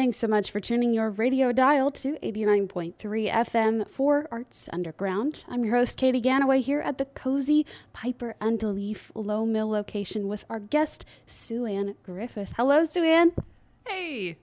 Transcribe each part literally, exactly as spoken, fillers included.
Thanks so much for tuning your radio dial to eighty-nine point three F M for Arts Underground. I'm your host, Katie Ganaway, here at the cozy Piper and Leaf Low Mill location with our guest, Sue Ann Griffith. Hello, Sue Ann. Hey.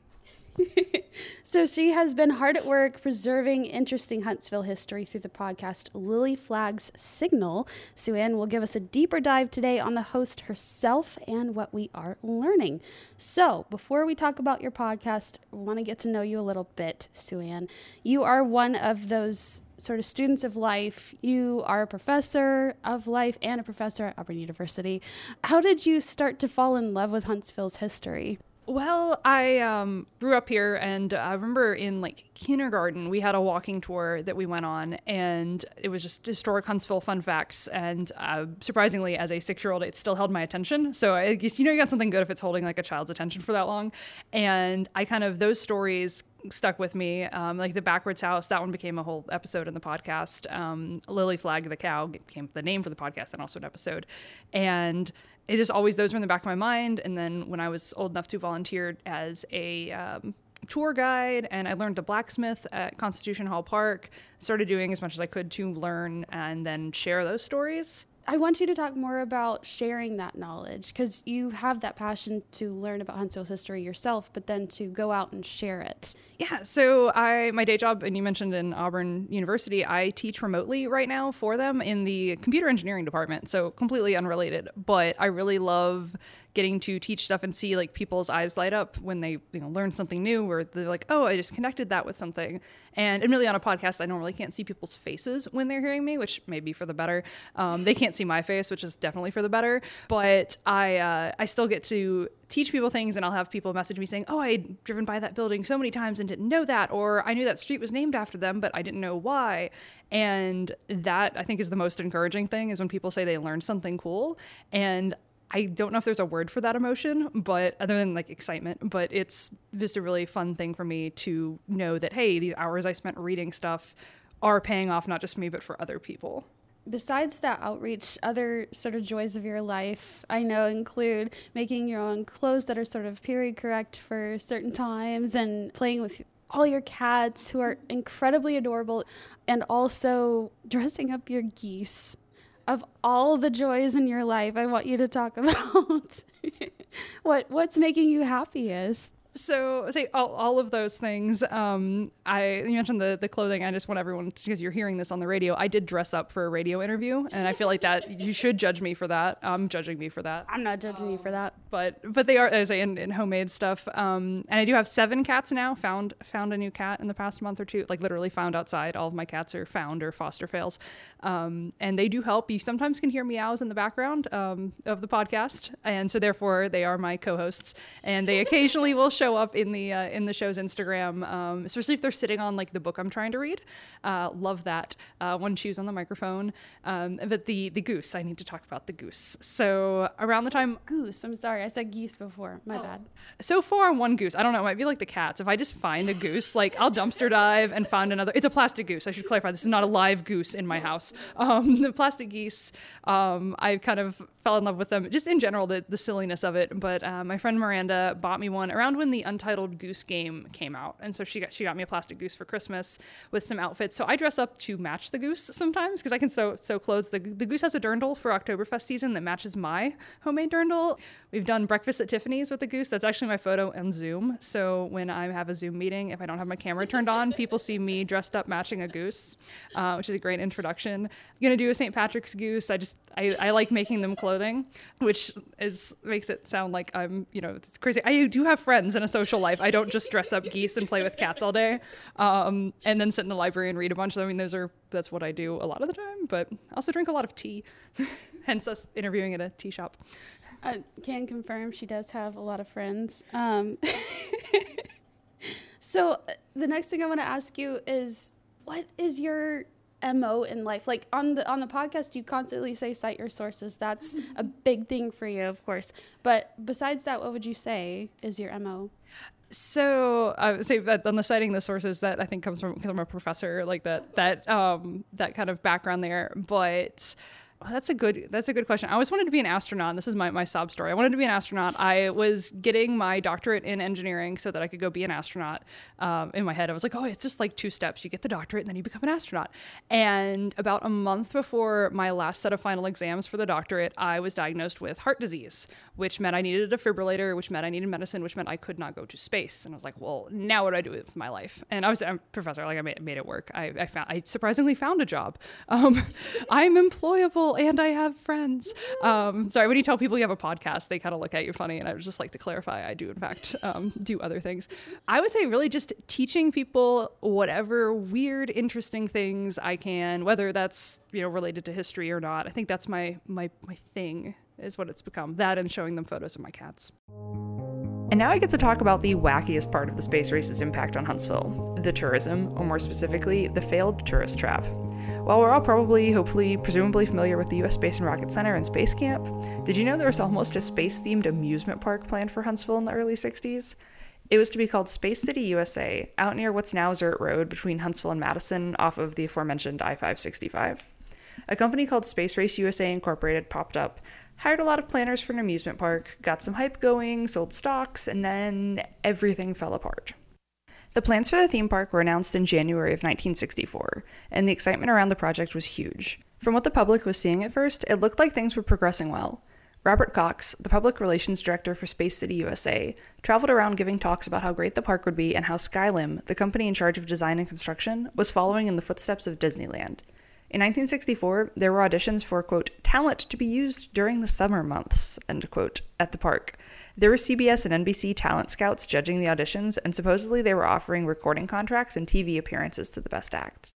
So she has been hard at work preserving interesting Huntsville history through the podcast Lily Flagg's Signal. Sue Ann will give us a deeper dive today on the host herself and what we are learning. So before we talk about your podcast, I want to get to know you a little bit, Sue Ann. You are one of those sort of students of life. You are a professor of life and a professor at Auburn University. How did you start to fall in love with Huntsville's history? Well, I um, grew up here, and I remember in like kindergarten, we had a walking tour that we went on, and it was just historic Huntsville fun facts. And uh, surprisingly, as a six-year-old, it still held my attention. So I guess, you know, you got something good if it's holding like a child's attention for that long. And I kind of, those stories stuck with me, um, like the backwards house. That one became a whole episode in the podcast. Um, Lily Flagg the cow became the name for the podcast and also an episode. And it just always, those were in the back of my mind. And then when I was old enough to volunteer as a um, tour guide, and I learned to blacksmith at Constitution Hall Park, started doing as much as I could to learn and then share those stories. I want you to talk more about sharing that knowledge, because you have that passion to learn about Huntsville's history yourself, but then to go out and share it. Yeah, so I my day job, and you mentioned in Auburn University, I teach remotely right now for them in the computer engineering department, so completely unrelated, but I really love getting to teach stuff and see like people's eyes light up when they, you know, learn something new, or they're like, oh, I just connected that with something. And admittedly, on a podcast, I normally can't see people's faces when they're hearing me, which may be for the better. Um, they can't see my face, which is definitely for the better. But I uh, I still get to teach people things, and I'll have people message me saying, oh, I had driven by that building so many times and didn't know that, or I knew that street was named after them, but I didn't know why. And that, I think, is the most encouraging thing, is when people say they learned something cool. And I don't know if there's a word for that emotion, but other than like excitement, but it's just a really fun thing for me to know that, hey, these hours I spent reading stuff are paying off, not just for me, but for other people. Besides that outreach, other sort of joys of your life, I know, include making your own clothes that are sort of period correct for certain times, and playing with all your cats, who are incredibly adorable, and also dressing up your geese. Of all the joys in your life, I want you to talk about what what's making you happiest. So, say all, all of those things. Um, I you mentioned the the clothing. I just want everyone, because you're hearing this on the radio, I did dress up for a radio interview, and I feel like that you should judge me for that. I'm judging me for that. I'm not judging um, you for that. But but they are, as I say, in, in homemade stuff. Um, and I do have seven cats now. Found found a new cat in the past month or two. Like literally found outside. All of my cats are found or foster fails, um, and they do help. You sometimes can hear meows in the background um, of the podcast, and so therefore they are my co-hosts, and they occasionally will show up in the uh, in the show's Instagram, um, especially if they're sitting on like the book I'm trying to read. Uh, love that. Uh, one chews on the microphone. Um, but the the goose, I need to talk about the goose. So around the time goose, I'm sorry, I said geese before. My oh. bad. So far, one goose. I don't know. It might be like the cats. If I just find a goose, like I'll dumpster dive and find another. It's a plastic goose. I should clarify. This is not a live goose in my house. Um, the plastic geese. Um, I kind of fell in love with them just in general, the, the silliness of it. But uh, my friend Miranda bought me one around when the Untitled Goose Game came out, and so she got she got me a plastic goose for Christmas with some outfits. So I dress up to match the goose sometimes, because I can sew sew clothes. The, the goose has a dirndl for Oktoberfest season that matches my homemade dirndl. We've done breakfast at Tiffany's with the goose. That's actually my photo on Zoom. So when I have a Zoom meeting, if I don't have my camera turned on, people see me dressed up matching a goose, uh, which is a great introduction. I'm gonna do a Saint Patrick's goose. I just I, I like making them clothing, which is makes it sound like I'm, you know, it's crazy. I do have friends in a social life. I don't just dress up geese and play with cats all day, um, and then sit in the library and read a bunch. I mean, those are that's what I do a lot of the time, but I also drink a lot of tea, hence us interviewing at a tea shop. I can confirm she does have a lot of friends. Um, so the next thing I want to ask you is, what is your M O in life? Like on the on the podcast, you constantly say cite your sources. That's a big thing for you, of course. But besides that, what would you say is your M O? So I would say that on the citing the sources, that I think comes from, because I'm a professor, like that that um that kind of background there. But Oh, that's a good that's a good question. I always wanted to be an astronaut. This is my, my sob story. I wanted to be an astronaut. I was getting my doctorate in engineering so that I could go be an astronaut. Um, in my head, I was like, oh, it's just like two steps. You get the doctorate and then you become an astronaut. And about a month before my last set of final exams for the doctorate, I was diagnosed with heart disease, which meant I needed a defibrillator, which meant I needed medicine, which meant I could not go to space. And I was like, well, now what do I do with my life? And I was a professor. Like I made, made it work. I, I found I surprisingly found a job. Um, I'm employable. And I have friends. Um, sorry, when you tell people you have a podcast, they kind of look at you funny. And I would just like to clarify, I do, in fact, um, do other things. I would say really just teaching people whatever weird, interesting things I can, whether that's, you know, related to history or not. I think that's my my my thing is what it's become. That and showing them photos of my cats. And now I get to talk about the wackiest part of the space race's impact on Huntsville, the tourism, or more specifically, the failed tourist trap. While we're all probably, hopefully, presumably familiar with the U S Space and Rocket Center and Space Camp, did you know there was almost a space-themed amusement park planned for Huntsville in the early sixties? It was to be called Space City U S A, out near what's now Zert Road between Huntsville and Madison off of the aforementioned I five sixty-five. A company called Space Race U S A Incorporated popped up, hired a lot of planners for an amusement park, got some hype going, sold stocks, and then everything fell apart. The plans for the theme park were announced in January of nineteen sixty-four, and the excitement around the project was huge. From what the public was seeing at first, it looked like things were progressing well. Robert Cox, the public relations director for Space City U S A, traveled around giving talks about how great the park would be and how SkyLimb, the company in charge of design and construction, was following in the footsteps of Disneyland. In nineteen sixty-four, there were auditions for, quote, talent to be used during the summer months, end quote, at the park. There were C B S and N B C talent scouts judging the auditions, and supposedly they were offering recording contracts and T V appearances to the best acts.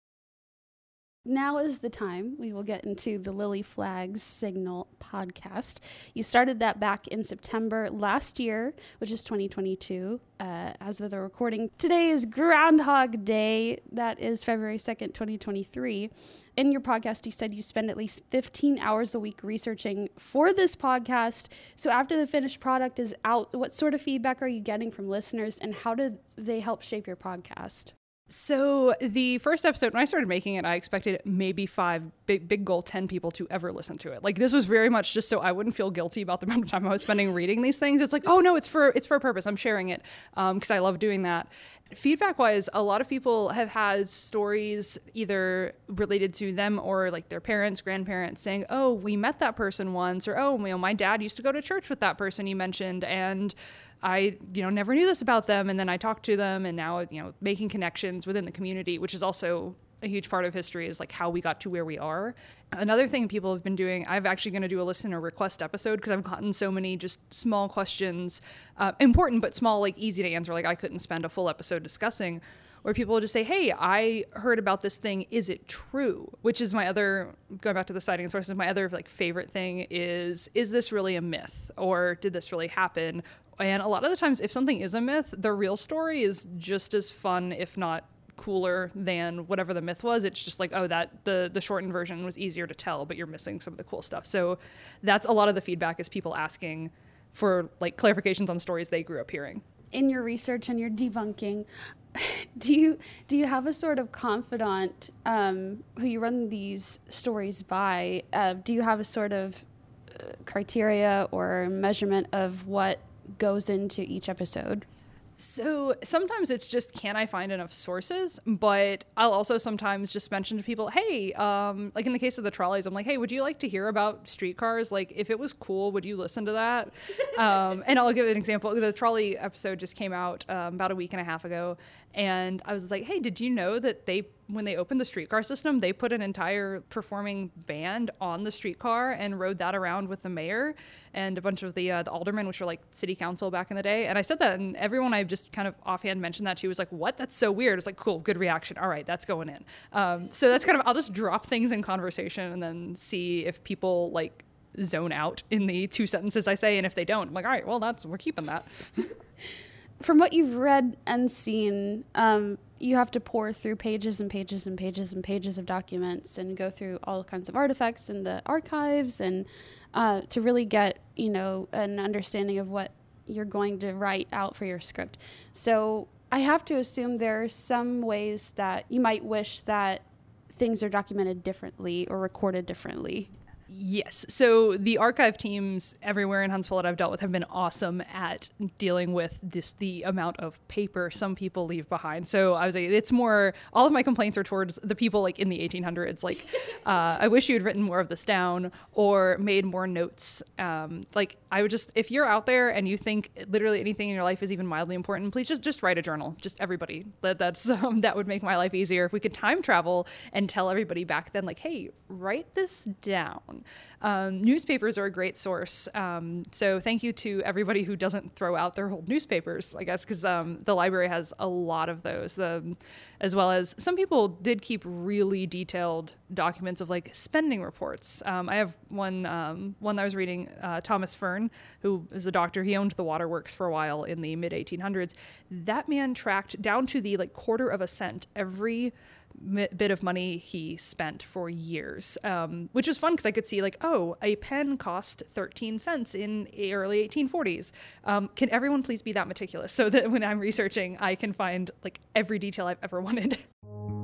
Now is the time. We will get into the Lily Flagg's Signal podcast. You started that back in September last year, which is twenty twenty-two. Uh, as of the recording, today is Groundhog Day. That is February second, twenty twenty-three. In your podcast, you said you spend at least fifteen hours a week researching for this podcast. So after the finished product is out, what sort of feedback are you getting from listeners, and how do they help shape your podcast? So the first episode, when I started making it, I expected maybe five, big big goal, ten people to ever listen to it. Like, this was very much just so I wouldn't feel guilty about the amount of time I was spending reading these things. It's like, oh no, it's for it's for a purpose. I'm sharing it because um, I love doing that. Feedback-wise, a lot of people have had stories either related to them or like their parents, grandparents saying, oh, we met that person once, or oh, you know, my dad used to go to church with that person you mentioned, and I, you know, never knew this about them. And then I talked to them, and now, you know, making connections within the community, which is also a huge part of history, is like how we got to where we are. Another thing people have been doing, I'm actually going to do a listener request episode because I've gotten so many just small questions, uh, important, but small, like easy to answer. Like I couldn't spend a full episode discussing, where people will just say, hey, I heard about this thing. Is it true? Which is my other, going back to the citing sources, my other like favorite thing is, is this really a myth, or did this really happen? And a lot of the times, if something is a myth, the real story is just as fun, if not cooler, than whatever the myth was. It's just like, oh, that the the shortened version was easier to tell, but you're missing some of the cool stuff. So that's a lot of the feedback, is people asking for like clarifications on stories they grew up hearing. In your research and your debunking, do you do you have a sort of confidant um, who you run these stories by? Uh, do you have a sort of uh, criteria or measurement of what goes into each episode? So sometimes it's just, can I find enough sources? But I'll also sometimes just mention to people, hey, um, like in the case of the trolleys, I'm like, hey, would you like to hear about streetcars? Like, if it was cool, would you listen to that? um, and I'll give an example. The trolley episode just came out um, about a week and a half ago. And I was like, hey, did you know that they, when they opened the streetcar system, they put an entire performing band on the streetcar and rode that around with the mayor and a bunch of the uh, the aldermen, which were like city council back in the day. And I said that, and everyone I just kind of offhand mentioned that to was like, what? That's so weird. It's like, cool, good reaction. All right, that's going in. Um, so that's kind of, I'll just drop things in conversation and then see if people like zone out in the two sentences I say. And if they don't, I'm like, all right, well, that's, we're keeping that. From what you've read and seen, um, you have to pore through pages and pages and pages and pages of documents and go through all kinds of artifacts in the archives, and uh, to really get, you know, an understanding of what you're going to write out for your script. So I have to assume there are some ways that you might wish that things are documented differently or recorded differently. Yes. So the archive teams everywhere in Huntsville that I've dealt with have been awesome at dealing with just the amount of paper some people leave behind. So I was like, it's more, all of my complaints are towards the people like in the eighteen hundreds, like, uh, I wish you had written more of this down or made more notes. Um, like I would just, if you're out there and you think literally anything in your life is even mildly important, please just, just write a journal. Just everybody. That, that's, um, that would make my life easier if we could time travel and tell everybody back then, like, hey, write this down. Um, newspapers are a great source. Um, so thank you to everybody who doesn't throw out their old newspapers, I guess, because um, the library has a lot of those, the, as well as some people did keep really detailed documents of like spending reports. Um, I have one, um, one that I was reading, uh, Thomas Fern, who is a doctor. He owned the waterworks for a while in the mid eighteen hundreds. That man tracked down to the like quarter of a cent every bit of money he spent for years, um, which was fun because I could see like, oh, a pen cost thirteen cents in the early eighteen forties. Um, can everyone please be that meticulous so that when I'm researching, I can find like every detail I've ever wanted.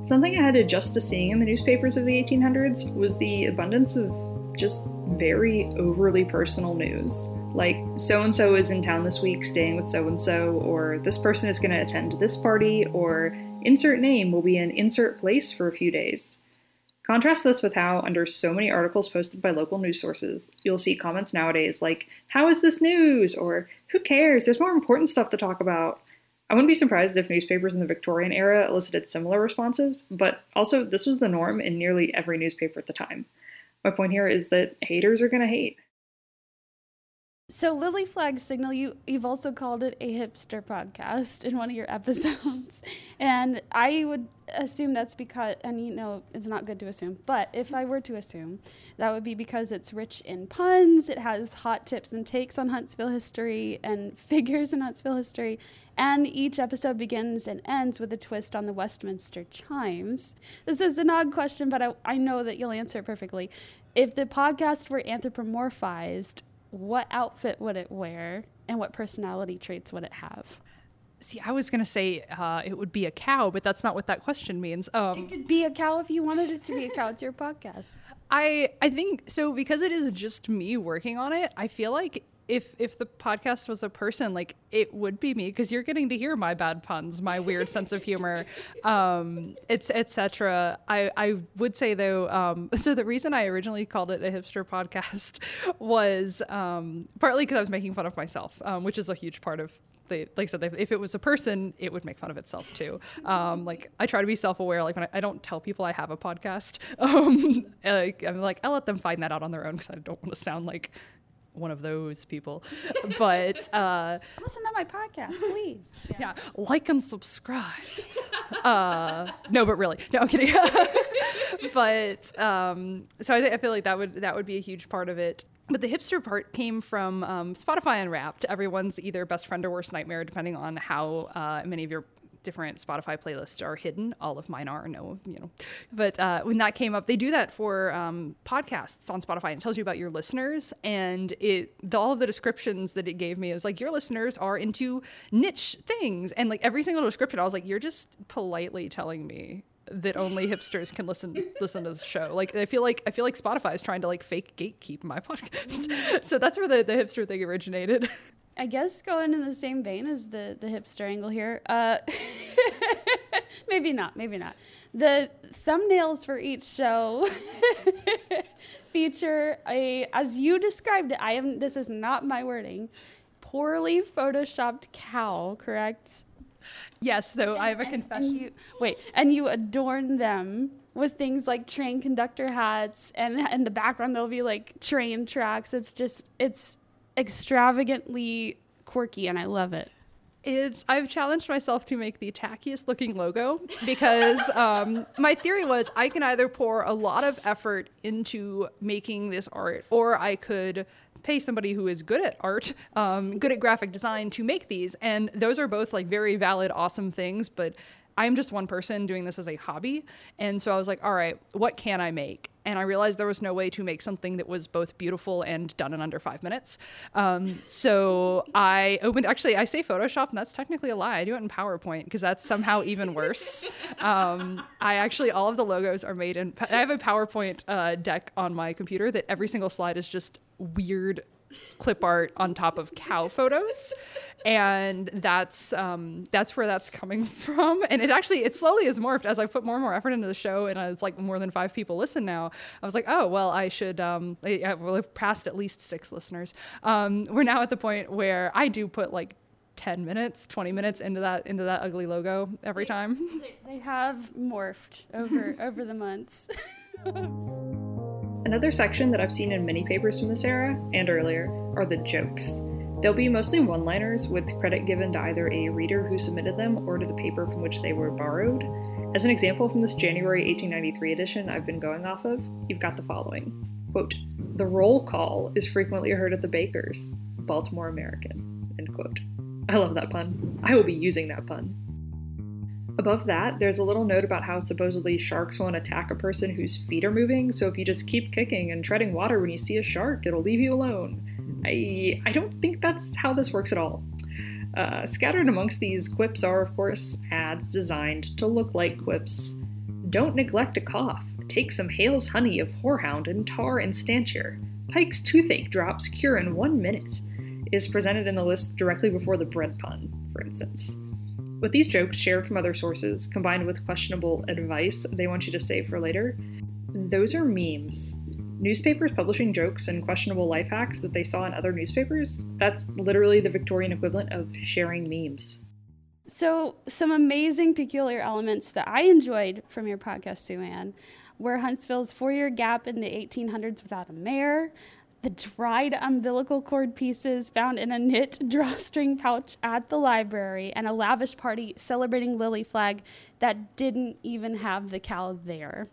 Something I had to adjust to seeing in the newspapers of the eighteen hundreds was the abundance of just very overly personal news. Like, so-and-so is in town this week staying with so-and-so, or this person is going to attend this party, or insert name will be in insert place for a few days. Contrast this with how, under so many articles posted by local news sources, you'll see comments nowadays like, how is this news? Or, who cares? There's more important stuff to talk about. I wouldn't be surprised if newspapers in the Victorian era elicited similar responses, but also this was the norm in nearly every newspaper at the time. My point here is that haters are going to hate. So Lily Flagg's Signal, you, you've also called it a hipster podcast in one of your episodes. And I would assume that's because, and you know, it's not good to assume, but if I were to assume, that would be because it's rich in puns, it has hot tips and takes on Huntsville history and figures in Huntsville history, and each episode begins and ends with a twist on the Westminster chimes. This is an odd question, but I, I know that you'll answer it perfectly. If the podcast were anthropomorphized, what outfit would it wear and what personality traits would it have? See, I was going to say uh, it would be a cow, but that's not what that question means. Um, it could be a cow if you wanted it to be a cow. It's your podcast. I, I think so because it is just me working on it. I feel like if if the podcast was a person, like it would be me because you're getting to hear my bad puns, my weird sense of humor, um, it's et cetera. I, I would say though, um, so the reason I originally called it a hipster podcast was um, partly because I was making fun of myself, um, which is a huge part of. They, like I said, if it was a person, it would make fun of itself too. Um, like I try to be self-aware. Like when I, I don't tell people I have a podcast, um, like, I'm like I'll let them find that out on their own because I don't want to sound like one of those people. But uh, listen to my podcast, please. Yeah, yeah like and subscribe. uh, no, but really, no, I'm kidding. but um, so I, th- I feel like that would that would be a huge part of it. But the hipster part came from um, Spotify Unwrapped. Everyone's either best friend or worst nightmare, depending on how uh, many of your different Spotify playlists are hidden. All of mine are, no, you know. But uh, when that came up, they do that for um, podcasts on Spotify. And it tells you about your listeners. And it the, all of the descriptions that it gave me, it was like, your listeners are into niche things. And like every single description, I was like, you're just politely telling me that only hipsters can listen listen to this show. Like I feel like I feel like Spotify is trying to like fake gatekeep my podcast. So that's where the, the hipster thing originated. I guess going in the same vein as the, the hipster angle here. Uh, maybe not, maybe not. The thumbnails for each show feature a, as you described it, I am this is not my wording, poorly photoshopped cow, correct? Yes, though, and I have a confession. And you, wait, and you adorn them with things like train conductor hats, and in the background there'll be like train tracks. It's just, it's extravagantly quirky, and I love it. It's, I've challenged myself to make the tackiest looking logo because um, my theory was I can either pour a lot of effort into making this art, or I could pay somebody who is good at art, um, good at graphic design to make these. And those are both like very valid, awesome things, but I'm just one person doing this as a hobby. And so I was like, all right, what can I make? and I realized there was no way to make something that was both beautiful and done in under five minutes. Um, so I opened, actually I say Photoshop, and that's technically a lie. I do it in PowerPoint because that's somehow even worse. Um, I actually, all of the logos are made in, I have a PowerPoint uh, deck on my computer that every single slide is just weird clip art on top of cow photos, and that's um that's where that's coming from. And it actually it slowly has morphed as I put more and more effort into the show, and it's like more than five people listen now. I was like, oh well, I should um I, I will have passed at least six listeners. Um we're now at the point where I do put like ten minutes, twenty minutes into that into that ugly logo every they, time they, they have morphed over over the months. Another section that I've seen in many papers from this era, and earlier, are the jokes. They'll be mostly one-liners, with credit given to either a reader who submitted them or to the paper from which they were borrowed. As an example from this January eighteen ninety-three edition I've been going off of, you've got the following. Quote, "The roll call is frequently heard at the baker's. Baltimore American." End quote. I love that pun. I will be using that pun. Above that, there's a little note about how supposedly sharks won't attack a person whose feet are moving, so if you just keep kicking and treading water when you see a shark, it'll leave you alone. I I don't think that's how this works at all. Uh, scattered amongst these quips are, of course, ads designed to look like quips. Don't neglect a cough. Take some Hale's honey of horehound and tar and stanchier. Pike's toothache drops cure in one minute is presented in the list directly before the bread pun, for instance. With these jokes shared from other sources, combined with questionable advice they want you to save for later, those are memes. Newspapers publishing jokes and questionable life hacks that they saw in other newspapers, that's literally the Victorian equivalent of sharing memes. So some amazing peculiar elements that I enjoyed from your podcast, Sue Ann, were Huntsville's four-year gap in the eighteen hundreds without a mayor, the dried umbilical cord pieces found in a knit drawstring pouch at the library, and a lavish party celebrating Lily Flagg that didn't even have the cow there.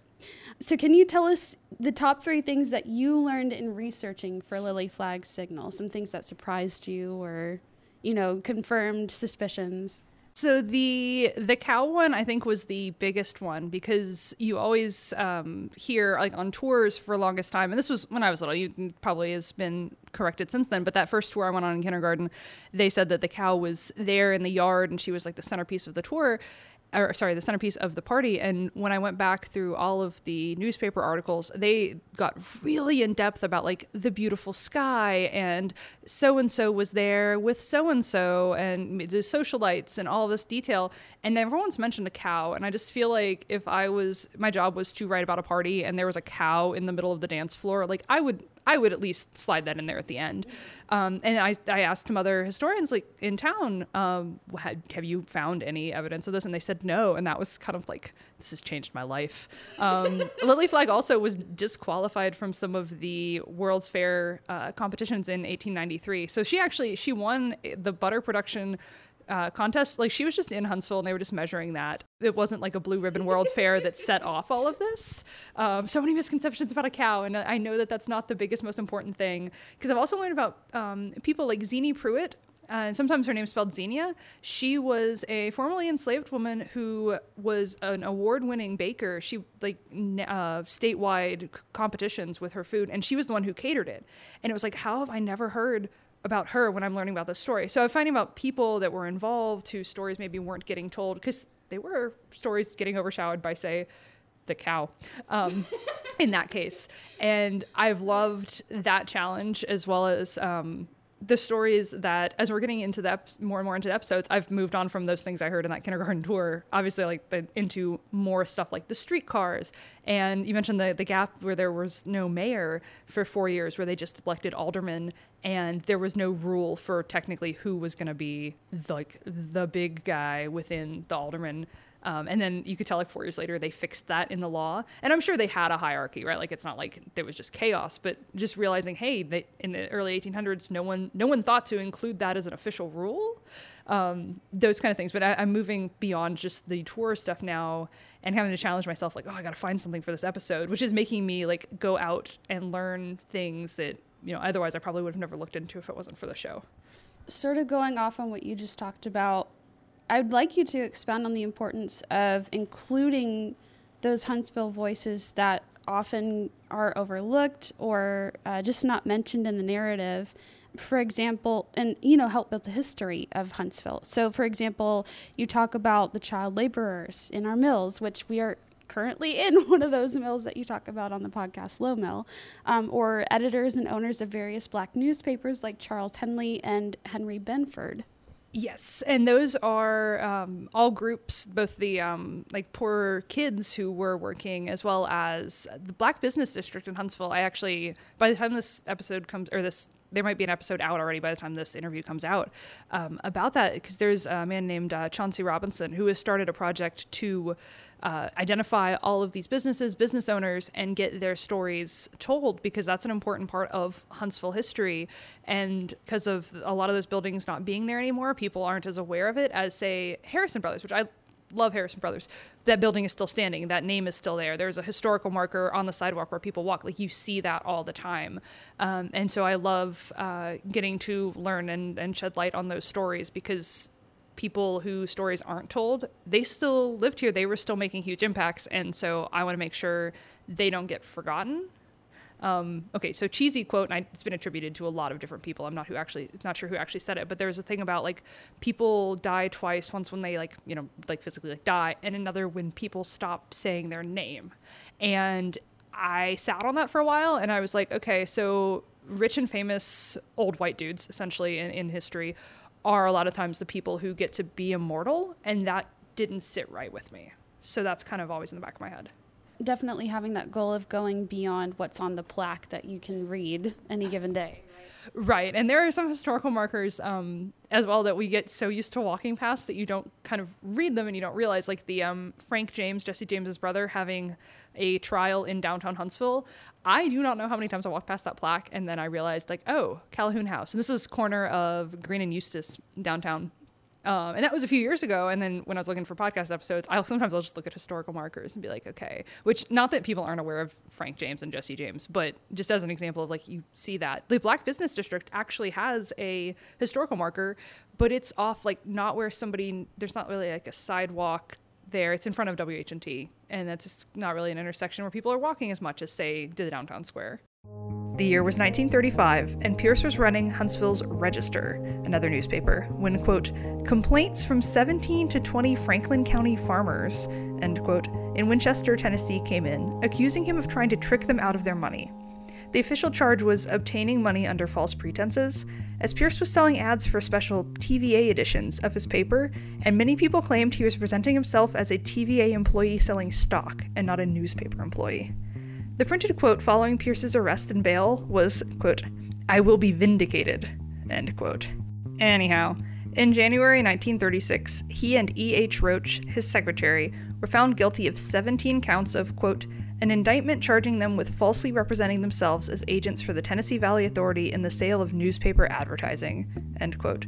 So can you tell us the top three things that you learned in researching for Lily Flagg's Signal? Some things that surprised you or, you know, confirmed suspicions? So the the cow one, I think, was the biggest one, because you always um, hear, like, on tours for the longest time, and this was when I was little, you probably has been corrected since then, but that first tour I went on in kindergarten, they said that the cow was there in the yard, and she was, like, the centerpiece of the tour, or sorry, the centerpiece of the party. And when I went back through all of the newspaper articles, they got really in depth about like the beautiful sky and so-and-so was there with so-and-so and the socialites and all this detail. And everyone's mentioned a cow. And I just feel like if I was, my job was to write about a party and there was a cow in the middle of the dance floor, like I would I would at least slide that in there at the end. Um, and I, I asked some other historians like in town, um, had, have you found any evidence of this? And they said no. And that was kind of like, this has changed my life. Um, Lily Flagg also was disqualified from some of the World's Fair uh, competitions in eighteen ninety-three. So she actually, she won the butter production Uh, contest. Like, she was just in Huntsville and they were just measuring that. It wasn't like a Blue Ribbon World Fair that set off all of this. Um, so many misconceptions about a cow, and I know that that's not the biggest, most important thing, because I've also learned about um, people like Zeinie Pruitt, uh, and sometimes her name's spelled Xenia. She was a formerly enslaved woman who was an award-winning baker. She like uh, statewide competitions with her food, and she was the one who catered it. And it was like, how have I never heard about her when I'm learning about this story? So I'm finding about people that were involved, whose stories maybe weren't getting told, because they were stories getting overshadowed by, say, the cow um, in that case. And I've loved that challenge, as well as um, the stories that, as we're getting into the ep- more and more into the episodes, I've moved on from those things I heard in that kindergarten tour, obviously, like the, into more stuff like the streetcars. And you mentioned the, the gap where there was no mayor for four years, where they just elected aldermen. And there was no rule for technically who was going to be the, like the big guy within the alderman. Um, and then you could tell like four years later, they fixed that in the law. And I'm sure they had a hierarchy, right? Like, it's not like there was just chaos, but just realizing, hey, they, in the early eighteen hundreds, no one no one thought to include that as an official rule. Um, those kind of things. But I, I'm moving beyond just the tour stuff now and having to challenge myself, like, oh, I got to find something for this episode, which is making me like go out and learn things that, you know, otherwise I probably would have never looked into if it wasn't for the show. Sort of going off on what you just talked about, I would like you to expand on the importance of including those Huntsville voices that often are overlooked or uh, just not mentioned in the narrative. For example, and, you know, help build the history of Huntsville. So, for example, you talk about the child laborers in our mills, which we are currently in one of those mills that you talk about on the podcast, Low Mill, um, or editors and owners of various black newspapers like Charles Hendley and Henry Benford. Yes, and those are um, all groups, both the um, like poor kids who were working, as well as the Black Business District in Huntsville. I actually, by the time this episode comes, or this, there might be an episode out already by the time this interview comes out um, about that, because there's a man named uh, Chauncey Robinson who has started a project to uh, identify all of these businesses, business owners, and get their stories told, because that's an important part of Huntsville history. And because of a lot of those buildings not being there anymore, people aren't as aware of it as, say, Harrison Brothers, which I love Harrison Brothers. That building is still standing. That name is still there. There's a historical marker on the sidewalk where people walk. Like, you see that all the time. Um, and so I love uh, getting to learn and, and shed light on those stories, because people whose stories aren't told, they still lived here. They were still making huge impacts. And so I want to make sure they don't get forgotten. Um, okay, so cheesy quote, and I, it's been attributed to a lot of different people. I'm not who actually not sure who actually said it, but there's a thing about, like, people die twice, once when they, like, you know, like physically, like, die, and another when people stop saying their name. And I sat on that for a while, and I was like, okay, so rich and famous old white dudes, essentially, in, in history, are a lot of times the people who get to be immortal, and that didn't sit right with me. So that's kind of always in the back of my head. Definitely having that goal of going beyond what's on the plaque that you can read any given day. Right. And there are some historical markers um, as well that we get so used to walking past that you don't kind of read them and you don't realize, like the um, Frank James, Jesse James's brother, having a trial in downtown Huntsville. I do not know how many times I walked past that plaque. And then I realized, like, oh, Calhoun House. And this is corner of Green and Eustis downtown. Um, and that was a few years ago. And then when I was looking for podcast episodes, I'll sometimes I'll just look at historical markers and be like, okay, which, not that people aren't aware of Frank James and Jesse James, but just as an example of, like, you see that. The Black Business District actually has a historical marker, but it's off, like, not where somebody, there's not really, like, a sidewalk there. It's in front of W H N T, and that's just not really an intersection where people are walking as much as, say, the downtown square. The year was nineteen thirty-five, and Pierce was running Huntsville's Register, another newspaper, when, quote, complaints from seventeen to twenty Franklin County farmers, end quote, in Winchester, Tennessee came in, accusing him of trying to trick them out of their money. The official charge was obtaining money under false pretenses, as Pierce was selling ads for special T V A editions of his paper, and many people claimed he was presenting himself as a T V A employee selling stock and not a newspaper employee. The printed quote following Pierce's arrest and bail was, quote, I will be vindicated, end quote. Anyhow, in January nineteen thirty-six, he and E H Roach, his secretary, were found guilty of seventeen counts of, quote, an indictment charging them with falsely representing themselves as agents for the Tennessee Valley Authority in the sale of newspaper advertising, end quote.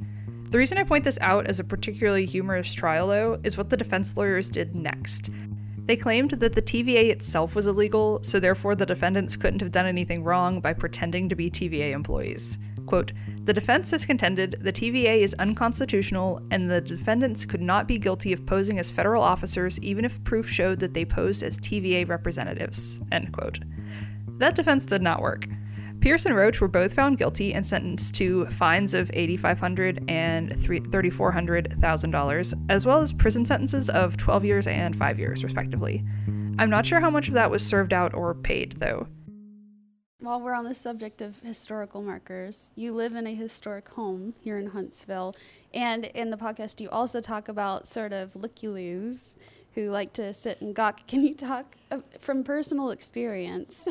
The reason I point this out as a particularly humorous trial, though, is what the defense lawyers did next. They claimed that the T V A itself was illegal, so therefore the defendants couldn't have done anything wrong by pretending to be T V A employees. Quote, the defense has contended the T V A is unconstitutional and the defendants could not be guilty of posing as federal officers even if proof showed that they posed as T V A representatives, end quote. That defense did not work. Pierce and Roach were both found guilty and sentenced to fines of eight thousand five hundred dollars and three hundred forty-four thousand dollars, as well as prison sentences of twelve years and five years, respectively. I'm not sure how much of that was served out or paid, though. While we're on the subject of historical markers, you live in a historic home here in Huntsville, and in the podcast you also talk about sort of looky-loos who like to sit and gawk. Can you talk uh, from personal experience?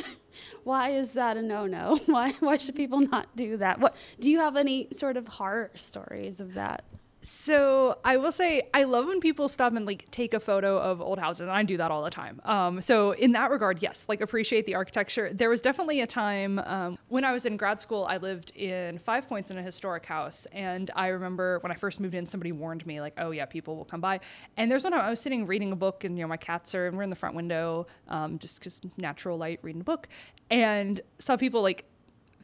Why is that a no-no? Why why should people not do that? What, do you have any sort of horror stories of that? So I will say I love when people stop and, like, take a photo of old houses, and I do that all the time. Um, so in that regard, yes, like, appreciate the architecture. There was definitely a time um, when I was in grad school, I lived in Five Points in a historic house. And I remember when I first moved in, somebody warned me, like, oh yeah, people will come by. And there's one time I was sitting reading a book, and, you know, my cats are, and we're in the front window, um, just, just natural light reading a book, and saw people, like,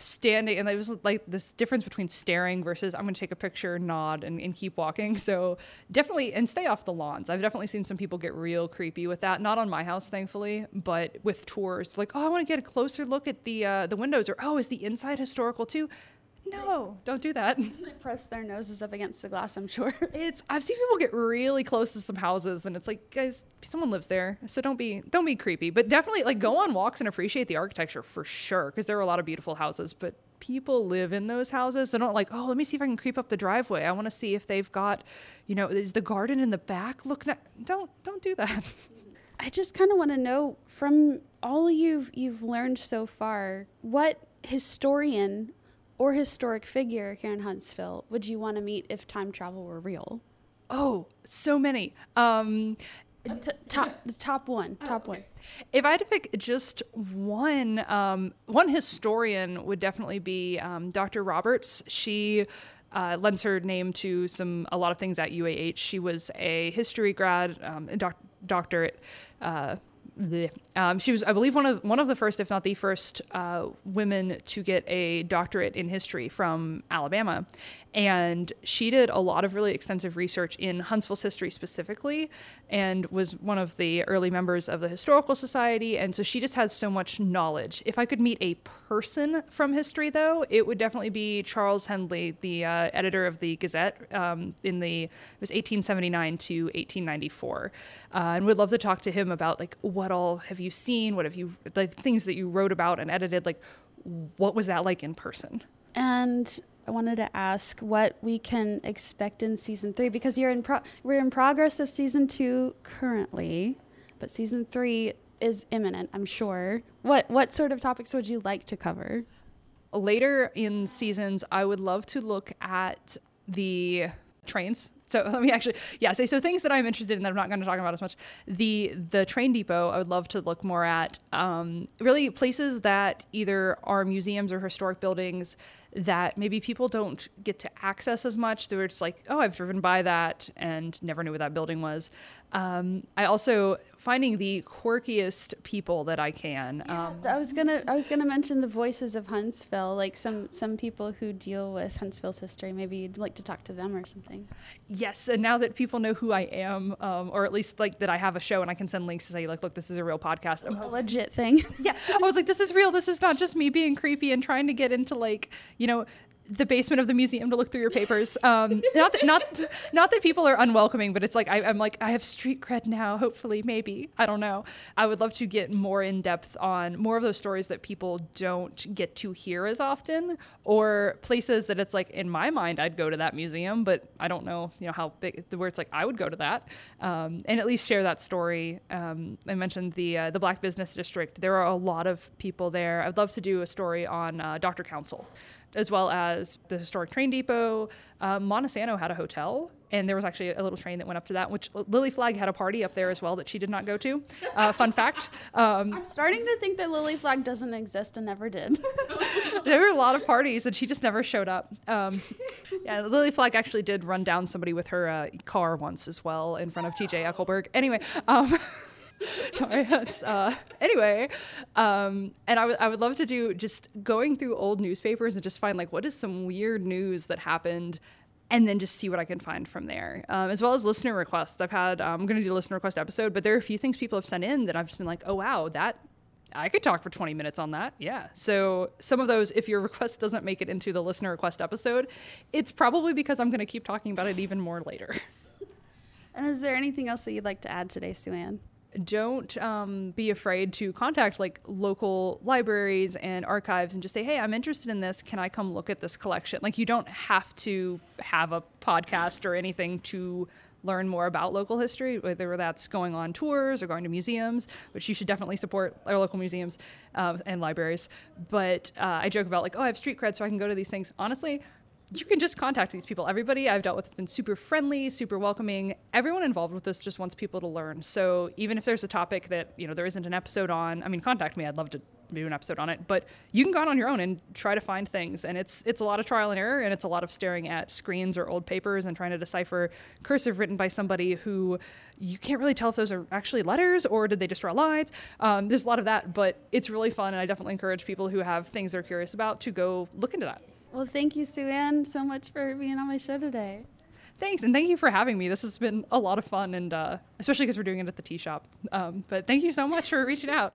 standing, and there was like this difference between staring versus I'm going to take a picture, nod, and, and keep walking. So definitely, and stay off the lawns. I've definitely seen some people get real creepy with that. Not on my house, thankfully, but with tours. Like, oh, I want to get a closer look at the uh, the windows, or oh, is the inside historical too? No, don't do that. They press their noses up against the glass, I'm sure. It's I've seen people get really close to some houses, and it's like, guys, someone lives there, so don't be don't be creepy. But definitely, like, go on walks and appreciate the architecture for sure, because there are a lot of beautiful houses, but people live in those houses. So don't like, oh, let me see if I can creep up the driveway. I want to see if they've got, you know, is the garden in the back? Look, na- don't don't do that. I just kind of want to know from all you've you've learned so far, what historian or historic figure here in Huntsville would you want to meet if time travel were real? Oh, so many. Um, t- top, top one, oh, top okay. one. If I had to pick just one, um, one historian would definitely be um, Doctor Roberts. She uh, lends her name to some a lot of things at U A H. She was a history grad, um, doc- doctorate. Uh, Um, she was, I believe, one of one of the first, if not the first, uh, women to get a doctorate in history from Alabama. And she did a lot of really extensive research in Huntsville's history specifically, and was one of the early members of the Historical Society. And so she just has so much knowledge. If I could meet a person from history, though, it would definitely be Charles Hendley, the uh, editor of the Gazette um, in the, it was eighteen seventy-nine to eighteen ninety-four. Uh, and would love to talk to him about, like, what all have you seen? What have you, like, things that you wrote about and edited, like, what was that like in person? And I wanted to ask what we can expect in season three, because you're in pro- we're in progress of season two currently, but season three is imminent, I'm sure. What what sort of topics would you like to cover? Later in seasons, I would love to look at the trains. So let me actually, yeah, say so, so things that I'm interested in that I'm not going to talk about as much. The the train depot, I would love to look more at. Um, really places that either are museums or historic buildings that maybe people don't get to access as much. They were just like, oh, I've driven by that and never knew what that building was. Um, I also finding the quirkiest people that I can. Yeah, um, I was gonna, I was gonna mention the voices of Huntsville, like some some people who deal with Huntsville's history. Maybe you'd like to talk to them or something. Yes, and now that people know who I am, um, or at least like that I have a show and I can send links to say, like, look, this is a real podcast, I'm a legit thing. Yeah, I was like, this is real. This is not just me being creepy and trying to get into, like, you know, the basement of the museum to look through your papers. Um, not that, not, not that people are unwelcoming, but it's like, I, I'm like, I have street cred now, hopefully, maybe, I don't know. I would love to get more in depth on more of those stories that people don't get to hear as often, or places that it's like, in my mind, I'd go to that museum, but I don't know, you know, how big, where it's like, I would go to that, um, and at least share that story. Um, I mentioned the, uh, the Black Business District. There are a lot of people there. I'd love to do a story on uh, Doctor Council, as well as the historic train depot. Uh, Montesano had a hotel, and there was actually a little train that went up to that, which Lily Flagg had a party up there as well that she did not go to. Uh, fun fact. Um, I'm starting to think that Lily Flagg doesn't exist and never did. There were a lot of parties, and she just never showed up. Um, yeah, Lily Flagg actually did run down somebody with her uh, car once as well in front of T J Eckelberg. Anyway. Um, Sorry, that's, uh, anyway, um, and I, w- I would love to do just going through old newspapers and just find, like, what is some weird news that happened, and then just see what I can find from there, um, as well as listener requests. I've had, um, I'm going to do a listener request episode, but there are a few things people have sent in that I've just been like, oh, wow, that, I could talk for twenty minutes on that. Yeah. So some of those, if your request doesn't make it into the listener request episode, it's probably because I'm going to keep talking about it even more later. And is there anything else that you'd like to add today, Sue Ann? Don't um, be afraid to contact, like, local libraries and archives and just say, hey, I'm interested in this. Can I come look at this collection? Like, you don't have to have a podcast or anything to learn more about local history, whether that's going on tours or going to museums, which you should definitely support our local museums um, and libraries. But uh, I joke about, like, oh, I have street cred, so I can go to these things. Honestly, you can just contact these people. Everybody I've dealt with has been super friendly, super welcoming. Everyone involved with this just wants people to learn. So even if there's a topic that, you know, there isn't an episode on, I mean, contact me. I'd love to do an episode on it, but you can go out on your own and try to find things. And it's it's a lot of trial and error, and it's a lot of staring at screens or old papers and trying to decipher cursive written by somebody who you can't really tell if those are actually letters or did they just draw lines. Um, there's a lot of that, but it's really fun, and I definitely encourage people who have things they're curious about to go look into that. Well, thank you, Sue Ann, so much for being on my show today. Thanks, and thank you for having me. This has been a lot of fun, and uh, especially because we're doing it at the tea shop. Um, but thank you so much for reaching out.